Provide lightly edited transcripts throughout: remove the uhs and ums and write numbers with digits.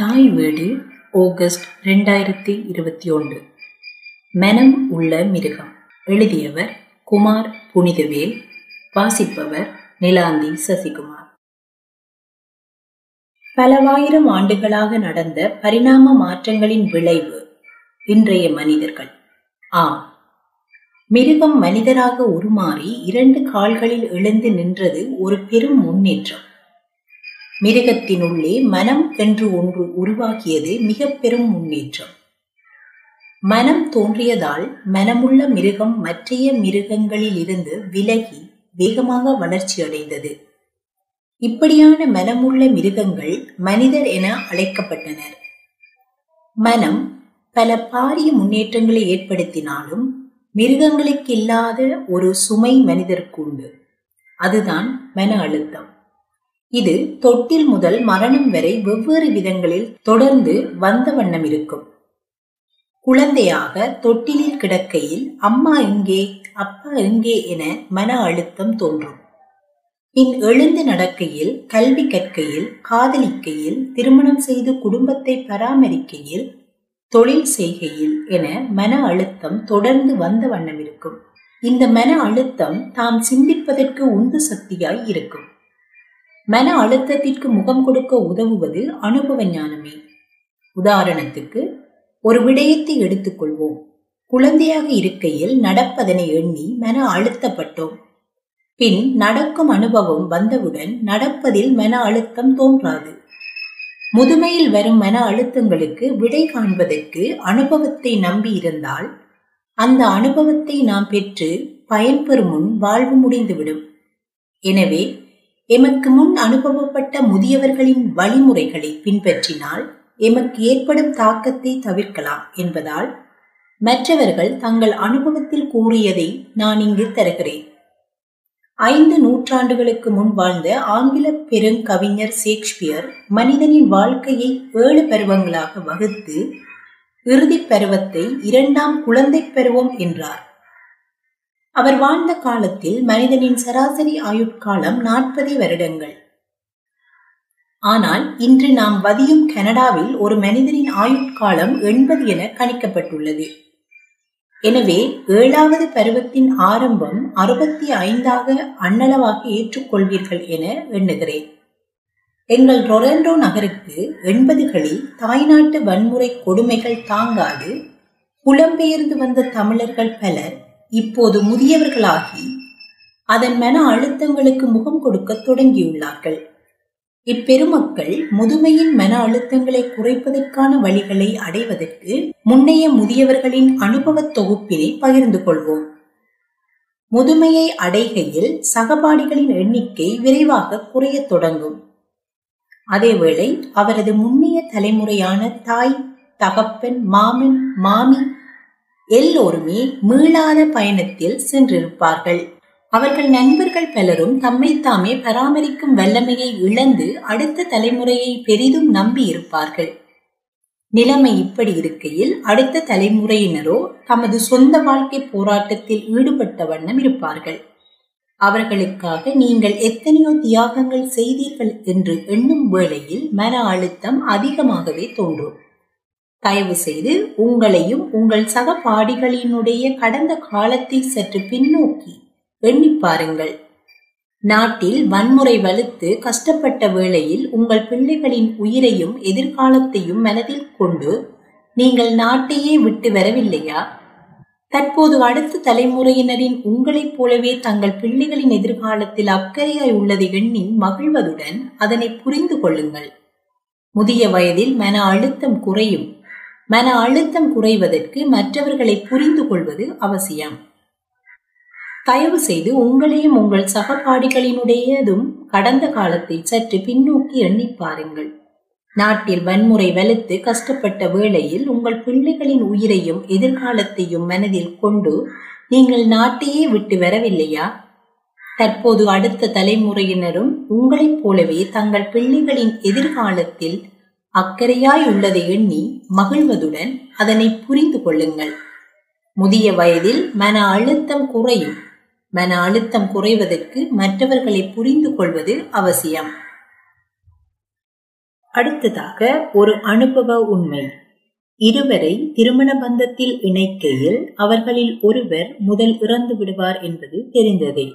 தாய் வீடு, ஆகஸ்ட் 2021. மனம் உள்ள மிருகம். எழுதியவர் குமார் புனிதவேல். வாசிப்பவர் நிலாந்தி சசிகுமார். பலவாயிரம் ஆண்டுகளாக நடந்த பரிணாம மாற்றங்களின் விளைவு இன்றைய மனிதர்கள். ஆம், மிருகம் மனிதராக உருமாறி 2 கால்களில் எழுந்து நின்றது ஒரு பெரும் முன்னேற்றம். மிருகத்தினுள்ளே மனம் என்று ஒன்று உருவாக்கியது மிக பெரும் முன்னேற்றம். மனம் தோன்றியதால் மனமுள்ள மிருகம் மற்றைய மிருகங்களில் இருந்து விலகி வேகமாக வளர்ச்சி அடைந்தது. இப்படியான மனமுள்ள மிருகங்கள் மனிதர் என அழைக்கப்பட்டனர். மனம் பல பாரிய முன்னேற்றங்களை ஏற்படுத்தினாலும் மிருகங்களுக்கு இல்லாத ஒரு சுமை மனிதருக்கு உண்டு. அதுதான் மன அழுத்தம். இது தொட்டில் முதல் மரணம் வரை வெவ்வேறு விதங்களில் தொடர்ந்து வந்த வண்ணம் இருக்கும். குழந்தையாக தொட்டிலில் கிடக்கையில் அம்மா எங்கே, அப்பா எங்கே என மன அழுத்தம் தோன்றும். பின் எழுந்து நடக்கையில், கல்வி கற்கையில், காதலிக்கையில், திருமணம் செய்து குடும்பத்தை பராமரிக்கையில், தொழில் செய்கையில் என மன அழுத்தம் தொடர்ந்து வந்த வண்ணம் இருக்கும். இந்த மன அழுத்தம் தாம் சிந்திப்பதற்கு உந்து சக்தியாய் இருக்கும். மன அழுத்தத்திற்கு முகம் கொடுக்க உதவுவது அனுபவ ஞானமே. உதாரணத்துக்கு, ஒரு விடயத்தை எடுத்துக்கொள்வோம். குழந்தையாக இருக்கையில் நடப்பதனை எண்ணி மன அழுத்தப்பட்டோம். பின் நடக்கும் அனுபவம் வந்தவுடன் நடப்பதில் மன அழுத்தம் தோன்றாது. முதுமையில் வரும் மன அழுத்தங்களுக்கு விடை காண்பதற்கு அனுபவத்தை நம்பி இருந்தால் அந்த அனுபவத்தை நாம் பெற்று பயன்பெறும் முன் வாழ்வு முடிந்துவிடும். எனவே எமக்கு முன் அனுபவப்பட்ட முதியவர்களின் வழிமுறைகளை பின்பற்றினால் எமக்கு ஏற்படும் தாக்கத்தை தவிர்க்கலாம் என்பதால் மற்றவர்கள் தங்கள் அனுபவத்தில் கூறியதை நான் இங்கு தருகிறேன். 5 நூற்றாண்டுகளுக்கு முன் வாழ்ந்த ஆங்கில பெருங்கவிஞர் சேக்ஸ்பியர் மனிதனின் வாழ்க்கையை 7 பருவங்களாக வகுத்து இறுதி பருவத்தை 2ஆம் குழந்தை பருவம் என்றார். அவர் வாழ்ந்த காலத்தில் மனிதனின் சராசரி ஆயுட்காலம் 40 வருடங்கள். ஆனால் இன்று நாம் வதியும் கனடாவில் ஒரு மனிதனின் ஆயுட்காலம் 80 என கணிக்கப்பட்டுள்ளது. எனவே 7வது பருவத்தின் ஆரம்பம் 65 அண்ணளவாக ஏற்றுக்கொள்வீர்கள் என எண்ணுகிறேன். எங்கள் ரொரண்டோ நகருக்கு 80களில் தாய்நாட்டு வன்முறை கொடுமைகள் தாங்காது புலம்பெயர்ந்து வந்த தமிழர்கள் பலர் இப்போது முதியவர்களாகி அதன் மன அழுத்தங்களுக்கு முகம் கொடுக்க தொடங்கியுள்ளார்கள். இப்பெருமக்கள் முதுமையின் மன அழுத்தங்களை குறைப்பதற்கான வழிகளை அடைவதற்கு முன்னைய முதியவர்களின் அனுபவ தொகுப்பினை பகிர்ந்து கொள்வோம். முதுமையை அடைகையில் சகபாடிகளின் எண்ணிக்கை விரைவாக குறைய தொடங்கும். அதேவேளை அவரது முன்னைய தலைமுறையான தாய், தகப்பன், மாமன், மாமி எல்லோருமே மீளாத பயணத்தில் சென்றிருப்பார்கள். அவர்கள் நண்பர்கள் பலரும் தம்மை தாமே பராமரிக்கும் வல்லமையை இழந்து அடுத்த தலைமுறையை பெரிதும் நம்பியிருப்பார்கள். நிலைமை இப்படி இருக்கையில் அடுத்த தலைமுறையினரோ தமது சொந்த வாழ்க்கை போராட்டத்தில் ஈடுபட்ட வண்ணம் இருப்பார்கள். அவர்களுக்காக நீங்கள் எத்தனையோ தியாகங்கள் செய்தீர்கள் என்று எண்ணும் வேளையில் மன அழுத்தம் அதிகமாகவே தோன்றும். தயவு செய்து உங்களையும் உங்கள் சக பாடிகளினுடைய கடந்த காலத்தை சற்று பின்னோக்கி எண்ணி பாருங்கள். நாட்டில் வன்முறை வலுத்து கஷ்டப்பட்ட வேளையில் உங்கள் பிள்ளைகளின் உயிரையும் எதிர்காலத்தையும் மனதில் கொண்டு நீங்கள் நாட்டையே விட்டு வரவில்லையா? தற்போது அடுத்த தலைமுறையினரின் உங்களைப் போலவே தங்கள் பிள்ளைகளின் எதிர்காலத்தில் அக்கறையாய் உள்ளதை எண்ணி மகிழ்வதுடன் அதனை புரிந்து கொள்ளுங்கள். முதிய வயதில் மன அழுத்தம் குறையும். மன அழுத்தம் குறைவதற்கு மற்றவர்களை புரிந்து கொள்வது அவசியம். தயவு செய்து உங்களையும் உங்கள் சகபாடிகளினுடையதும் கடந்த காலத்தை சற்று பின்னோக்கி எண்ணி பாருங்கள். நாட்டில் வன்முறை வலுத்து கஷ்டப்பட்ட வேளையில் உங்கள் பிள்ளைகளின் உயிரையும் எதிர்காலத்தையும் மனதில் கொண்டு நீங்கள் நாட்டையே விட்டு வரவில்லையா? தற்போது அடுத்த தலைமுறையினரும் உங்களைப் போலவே தங்கள் பிள்ளைகளின் எதிர்காலத்தில் அக்கறையாய் உள்ளதை எண்ணி மகிழ்வதுடன் அதனை புரிந்து கொள்ளுங்கள். முதிய வயதில் மன அழுத்தம் குறையும். மன அழுத்தம் குறைவதற்கு மற்றவர்களை புரிந்து கொள்வது அவசியம். அடுத்ததாக ஒரு அனுபவ உண்மை. இருவரை திருமண பந்தத்தில் இணைக்கையில் அவர்களில் ஒருவர் முதல் இறந்து விடுவார் என்பது தெரிந்ததே.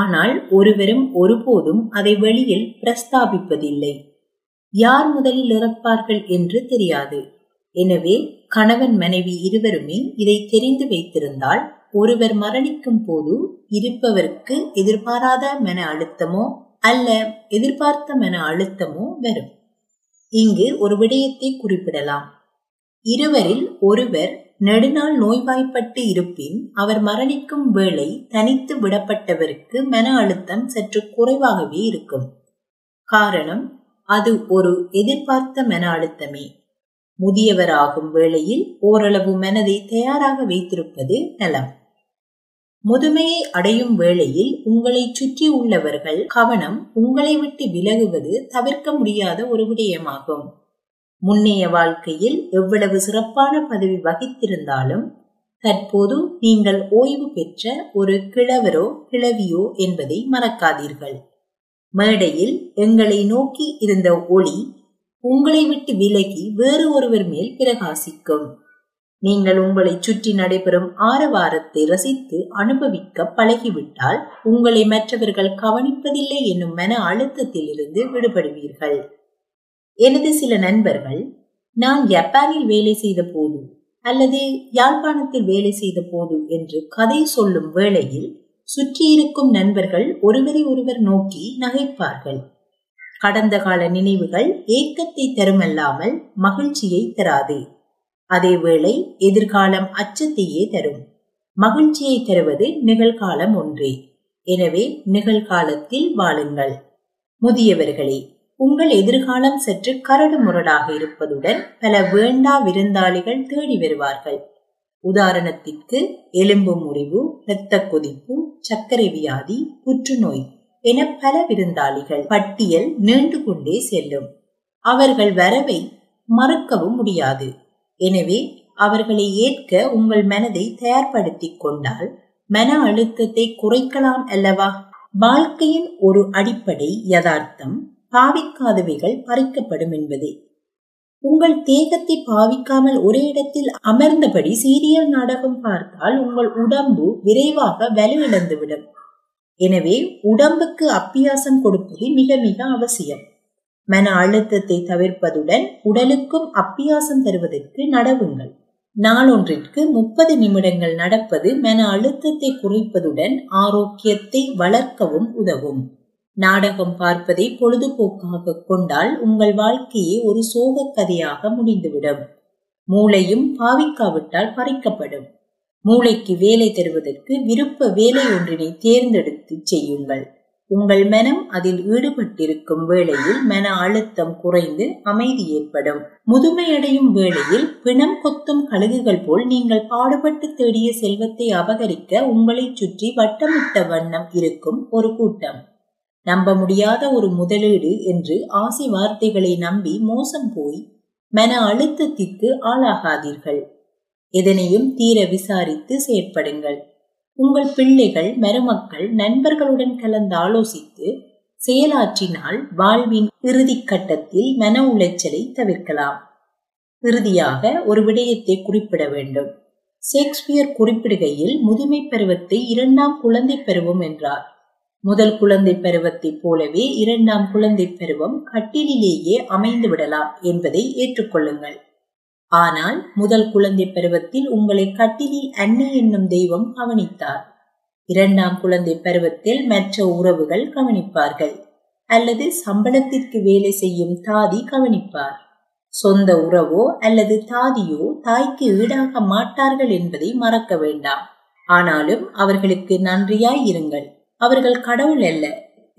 ஆனால் ஒருவரும் ஒருபோதும் அதை வெளியில் பிரஸ்தாபிப்பதில்லை. யார் முதலில் இறப்பார்கள் என்று தெரியாது. எனவே கணவன் மனைவி இருவருமே இதை தெரிந்து வைத்திருந்தால் ஒருவர் மரணிக்கும் போது இருப்பவருக்கு எதிர்பாராத மன அழுத்தமோ அல்ல எதிர்பார்த்த மன அழுத்தமோ வரும். இங்கு ஒரு விடயத்தை குறிப்பிடலாம். இருவரில் ஒருவர் நெடுநாள் நோய்வாய்ப்பட்டு இருப்பின் அவர் மரணிக்கும் வேளை தனித்து விடப்பட்டவருக்கு மன அழுத்தம் சற்று குறைவாகவே இருக்கும். காரணம், அது ஒரு எதிர்பார்த்த மன அழுத்தமே. முதியவராகும் வேளையில் ஓரளவு மனதை தயாராக வைத்திருப்பது நலம். முதுமையை அடையும் வேளையில் உங்களை சுற்றி உள்ளவர்கள் கவனம் உங்களை விட்டு விலகுவது தவிர்க்க முடியாத ஒரு விடயமாகும். முன்னைய வாழ்க்கையில் எவ்வளவு சிறப்பான பதவி வகித்திருந்தாலும் தற்போது நீங்கள் ஓய்வு பெற்ற ஒரு கிழவரோ கிழவியோ என்பதை மறக்காதீர்கள். மேடையில் எங்களை நோக்கி இருந்த ஒளி உங்களை விட்டு விலகி வேறு ஒருவர் மேல் பிரகாசிக்கும். நீங்கள் உங்களை சுற்றி நடைபெறும் ஆரவாரத்தை ரசித்து அனுபவிக்க பழகிவிட்டால் உங்களை மற்றவர்கள் கவனிப்பதில்லை என்னும் மன அழுத்தத்தில் இருந்து விடுபடுவீர்கள். எனது சில நண்பர்கள், நான் ஜப்பானில் வேலை செய்த போது அல்லது யாழ்ப்பாணத்தில் வேலை செய்த போது என்று கதை சொல்லும் வேளையில் சுற்றியிருக்கும் நண்பர்கள் ஒருவரை ஒருவர் நோக்கி நகைப்பார்கள். கடந்த கால நினைவுகள் ஏக்கத்தை தருமல்லாமல் மகிழ்ச்சியை தராது. அதேவேளை எதிர்காலம் அச்சத்தையே தரும். மகிழ்ச்சியை தருவது நிகழ்காலம் ஒன்றே. எனவே நிகழ்காலத்தில் வாழுங்கள். முதியவர்களே, உங்கள் எதிர்காலம் சற்று கரடு முரடாக இருப்பதுடன் பல வேண்டா விருந்தாளிகள் தேடி வருவார்கள். உதாரணத்திற்கு எலும்பு முறிவு, இரத்த கொதிப்பு, சர்க்கரை வியாதி, புற்றுநோய் என பல விருந்தாளிகள். பட்டியல் நீண்டு கொண்டே செல்லும். அவர்கள் வரவை மறுக்கவும் முடியாது. எனவே அவர்களை ஏற்க உங்கள் மனதை தயார்படுத்திக் கொண்டால் மன அழுத்தத்தை குறைக்கலாம் அல்லவா? வாழ்க்கையின் ஒரு அடிப்படை யதார்த்தம் பாவிக்காதவைகள் பறிக்கப்படும் என்பதே. உங்கள் தேகத்தை பாவிக்காமல் ஒரே இடத்தில் அமர்ந்தபடி சீரியல் நாடகம் பார்த்தால் உங்கள் உடம்பு விரைவாக வலுவிழந்துவிடும். எனவே உடம்புக்கு அப்பியாசம் கொடுப்பது மிக மிக அவசியம். மன அழுத்தத்தை தவிர்ப்பதுடன் உடலுக்கும் அப்பியாசம் தருவதற்கு நடவுங்கள். நாளொன்றிற்கு 30 நிமிடங்கள் நடப்பது மன அழுத்தத்தை குறைப்பதுடன் ஆரோக்கியத்தை வளர்க்கவும் உதவும். நாடகம் பார்ப்பதை பொழுதுபோக்காக கொண்டால் உங்கள் வாழ்க்கையை ஒரு சோக கதையாக முடிந்துவிடும். மூளையும் பாவிக்காவிட்டால் பறிக்கப்படும். மூளைக்கு வேலை தருவதற்கு விருப்ப வேலை ஒன்றினை தேர்ந்தெடுத்து செய்யுங்கள். உங்கள் மனம் அதில் ஈடுபட்டிருக்கும் வேளையில் மன அழுத்தம் குறைந்து அமைதி ஏற்படும். முதுமையடையும் வேளையில் பிணம் கொத்தும் கழுகுகள் போல் நீங்கள் பாடுபட்டு தேடிய செல்வத்தை அபகரிக்க உங்களை சுற்றி வட்டமிட்ட வண்ணம் இருக்கும் ஒரு கூட்டம். நம்ப முடியாத ஒரு முதலீடு என்று ஆசை வார்த்தைகளை நம்பி மோசம் போய் மன அழுத்தத்திற்கு ஆளாகாதீர்கள். எதனையும் தீர விசாரித்து செயற்படுங்கள். உங்கள் பிள்ளைகள், மருமக்கள், நண்பர்களுடன் கலந்து ஆலோசித்து செயலாற்றினால் வாழ்வின் இறுதி கட்டத்தில் மன உளைச்சலை தவிர்க்கலாம். இறுதியாக ஒரு விடயத்தை குறிப்பிட வேண்டும். சேக்ஸ்பியர் குறிப்பிடுகையில் முதுமை பருவத்தை 2ஆம் குழந்தை பருவம் என்றார். முதல் குழந்தை பருவத்தை போலவே 2ஆம் குழந்தை பருவம் கட்டிலேயே அமைந்து விடலாம் என்பதை ஏற்றுக்கொள்ளுங்கள். ஆனால் முதல் குழந்தை பருவத்தில் உங்களை கட்டிலில் அன்னை என்னும் தெய்வம் கவனித்தார். 2ஆம் குழந்தை பருவத்தில் மற்ற உறவுகள் கவனிப்பார்கள் அல்லது சம்பளத்திற்கு வேலை செய்யும் தாதி கவனிப்பார். சொந்த உறவோ அல்லது தாதியோ தாய்க்கு ஈடாக மாட்டார்கள் என்பதை மறக்க வேண்டாம். ஆனாலும் அவர்களுக்கு நன்றியாய் இருங்கள். அவர்கள் கடவுள் அல்ல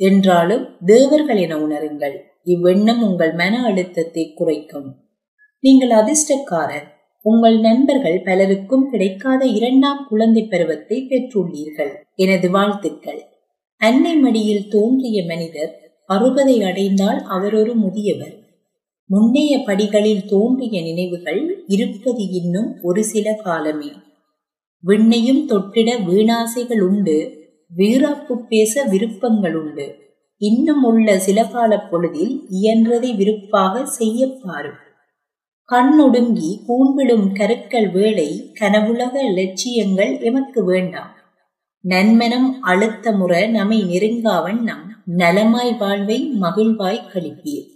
என்றாலும் தேவர்கள் என உணருங்கள். இவ்வெண்ணம் உங்கள் மன அழுத்தத்தை குறைக்கும். நீங்கள் அதிர்ஷ்டக்காரர். உங்கள் நண்பர்கள் பலருக்கும் கிடைக்காத 2ஆம் குழந்தை பருவத்தை பெற்றுள்ளீர்கள். எனது வாழ்த்துக்கள். அன்னை மடியில் தோன்றிய மனிதர் 60 அடைந்தால் அவர் ஒரு முதியவர். முன்னைய படிகளில் தோன்றிய நினைவுகள் இருப்பது இன்னும் ஒரு சில காலமே. விண்ணையும் தொட்டிட வீணாசைகள் உண்டு, வீராப்பு பேச விருப்பங்கள் உண்டு, இன்னும் உள்ள சில கால பொழுதில் இயன்றதை விருப்பாக செய்ய பாரும். கண்ணுடுங்கி கூம்பிடும் கருக்கள் வேளை கனவுலக லட்சியங்கள் எமக்கு வேண்டாம். நன்மனம் அழுத்த முறை நம்மை நெருங்காவன் நம் நலமாய் வாழ்வை மகிழ்வாய் கழிப்பீர்.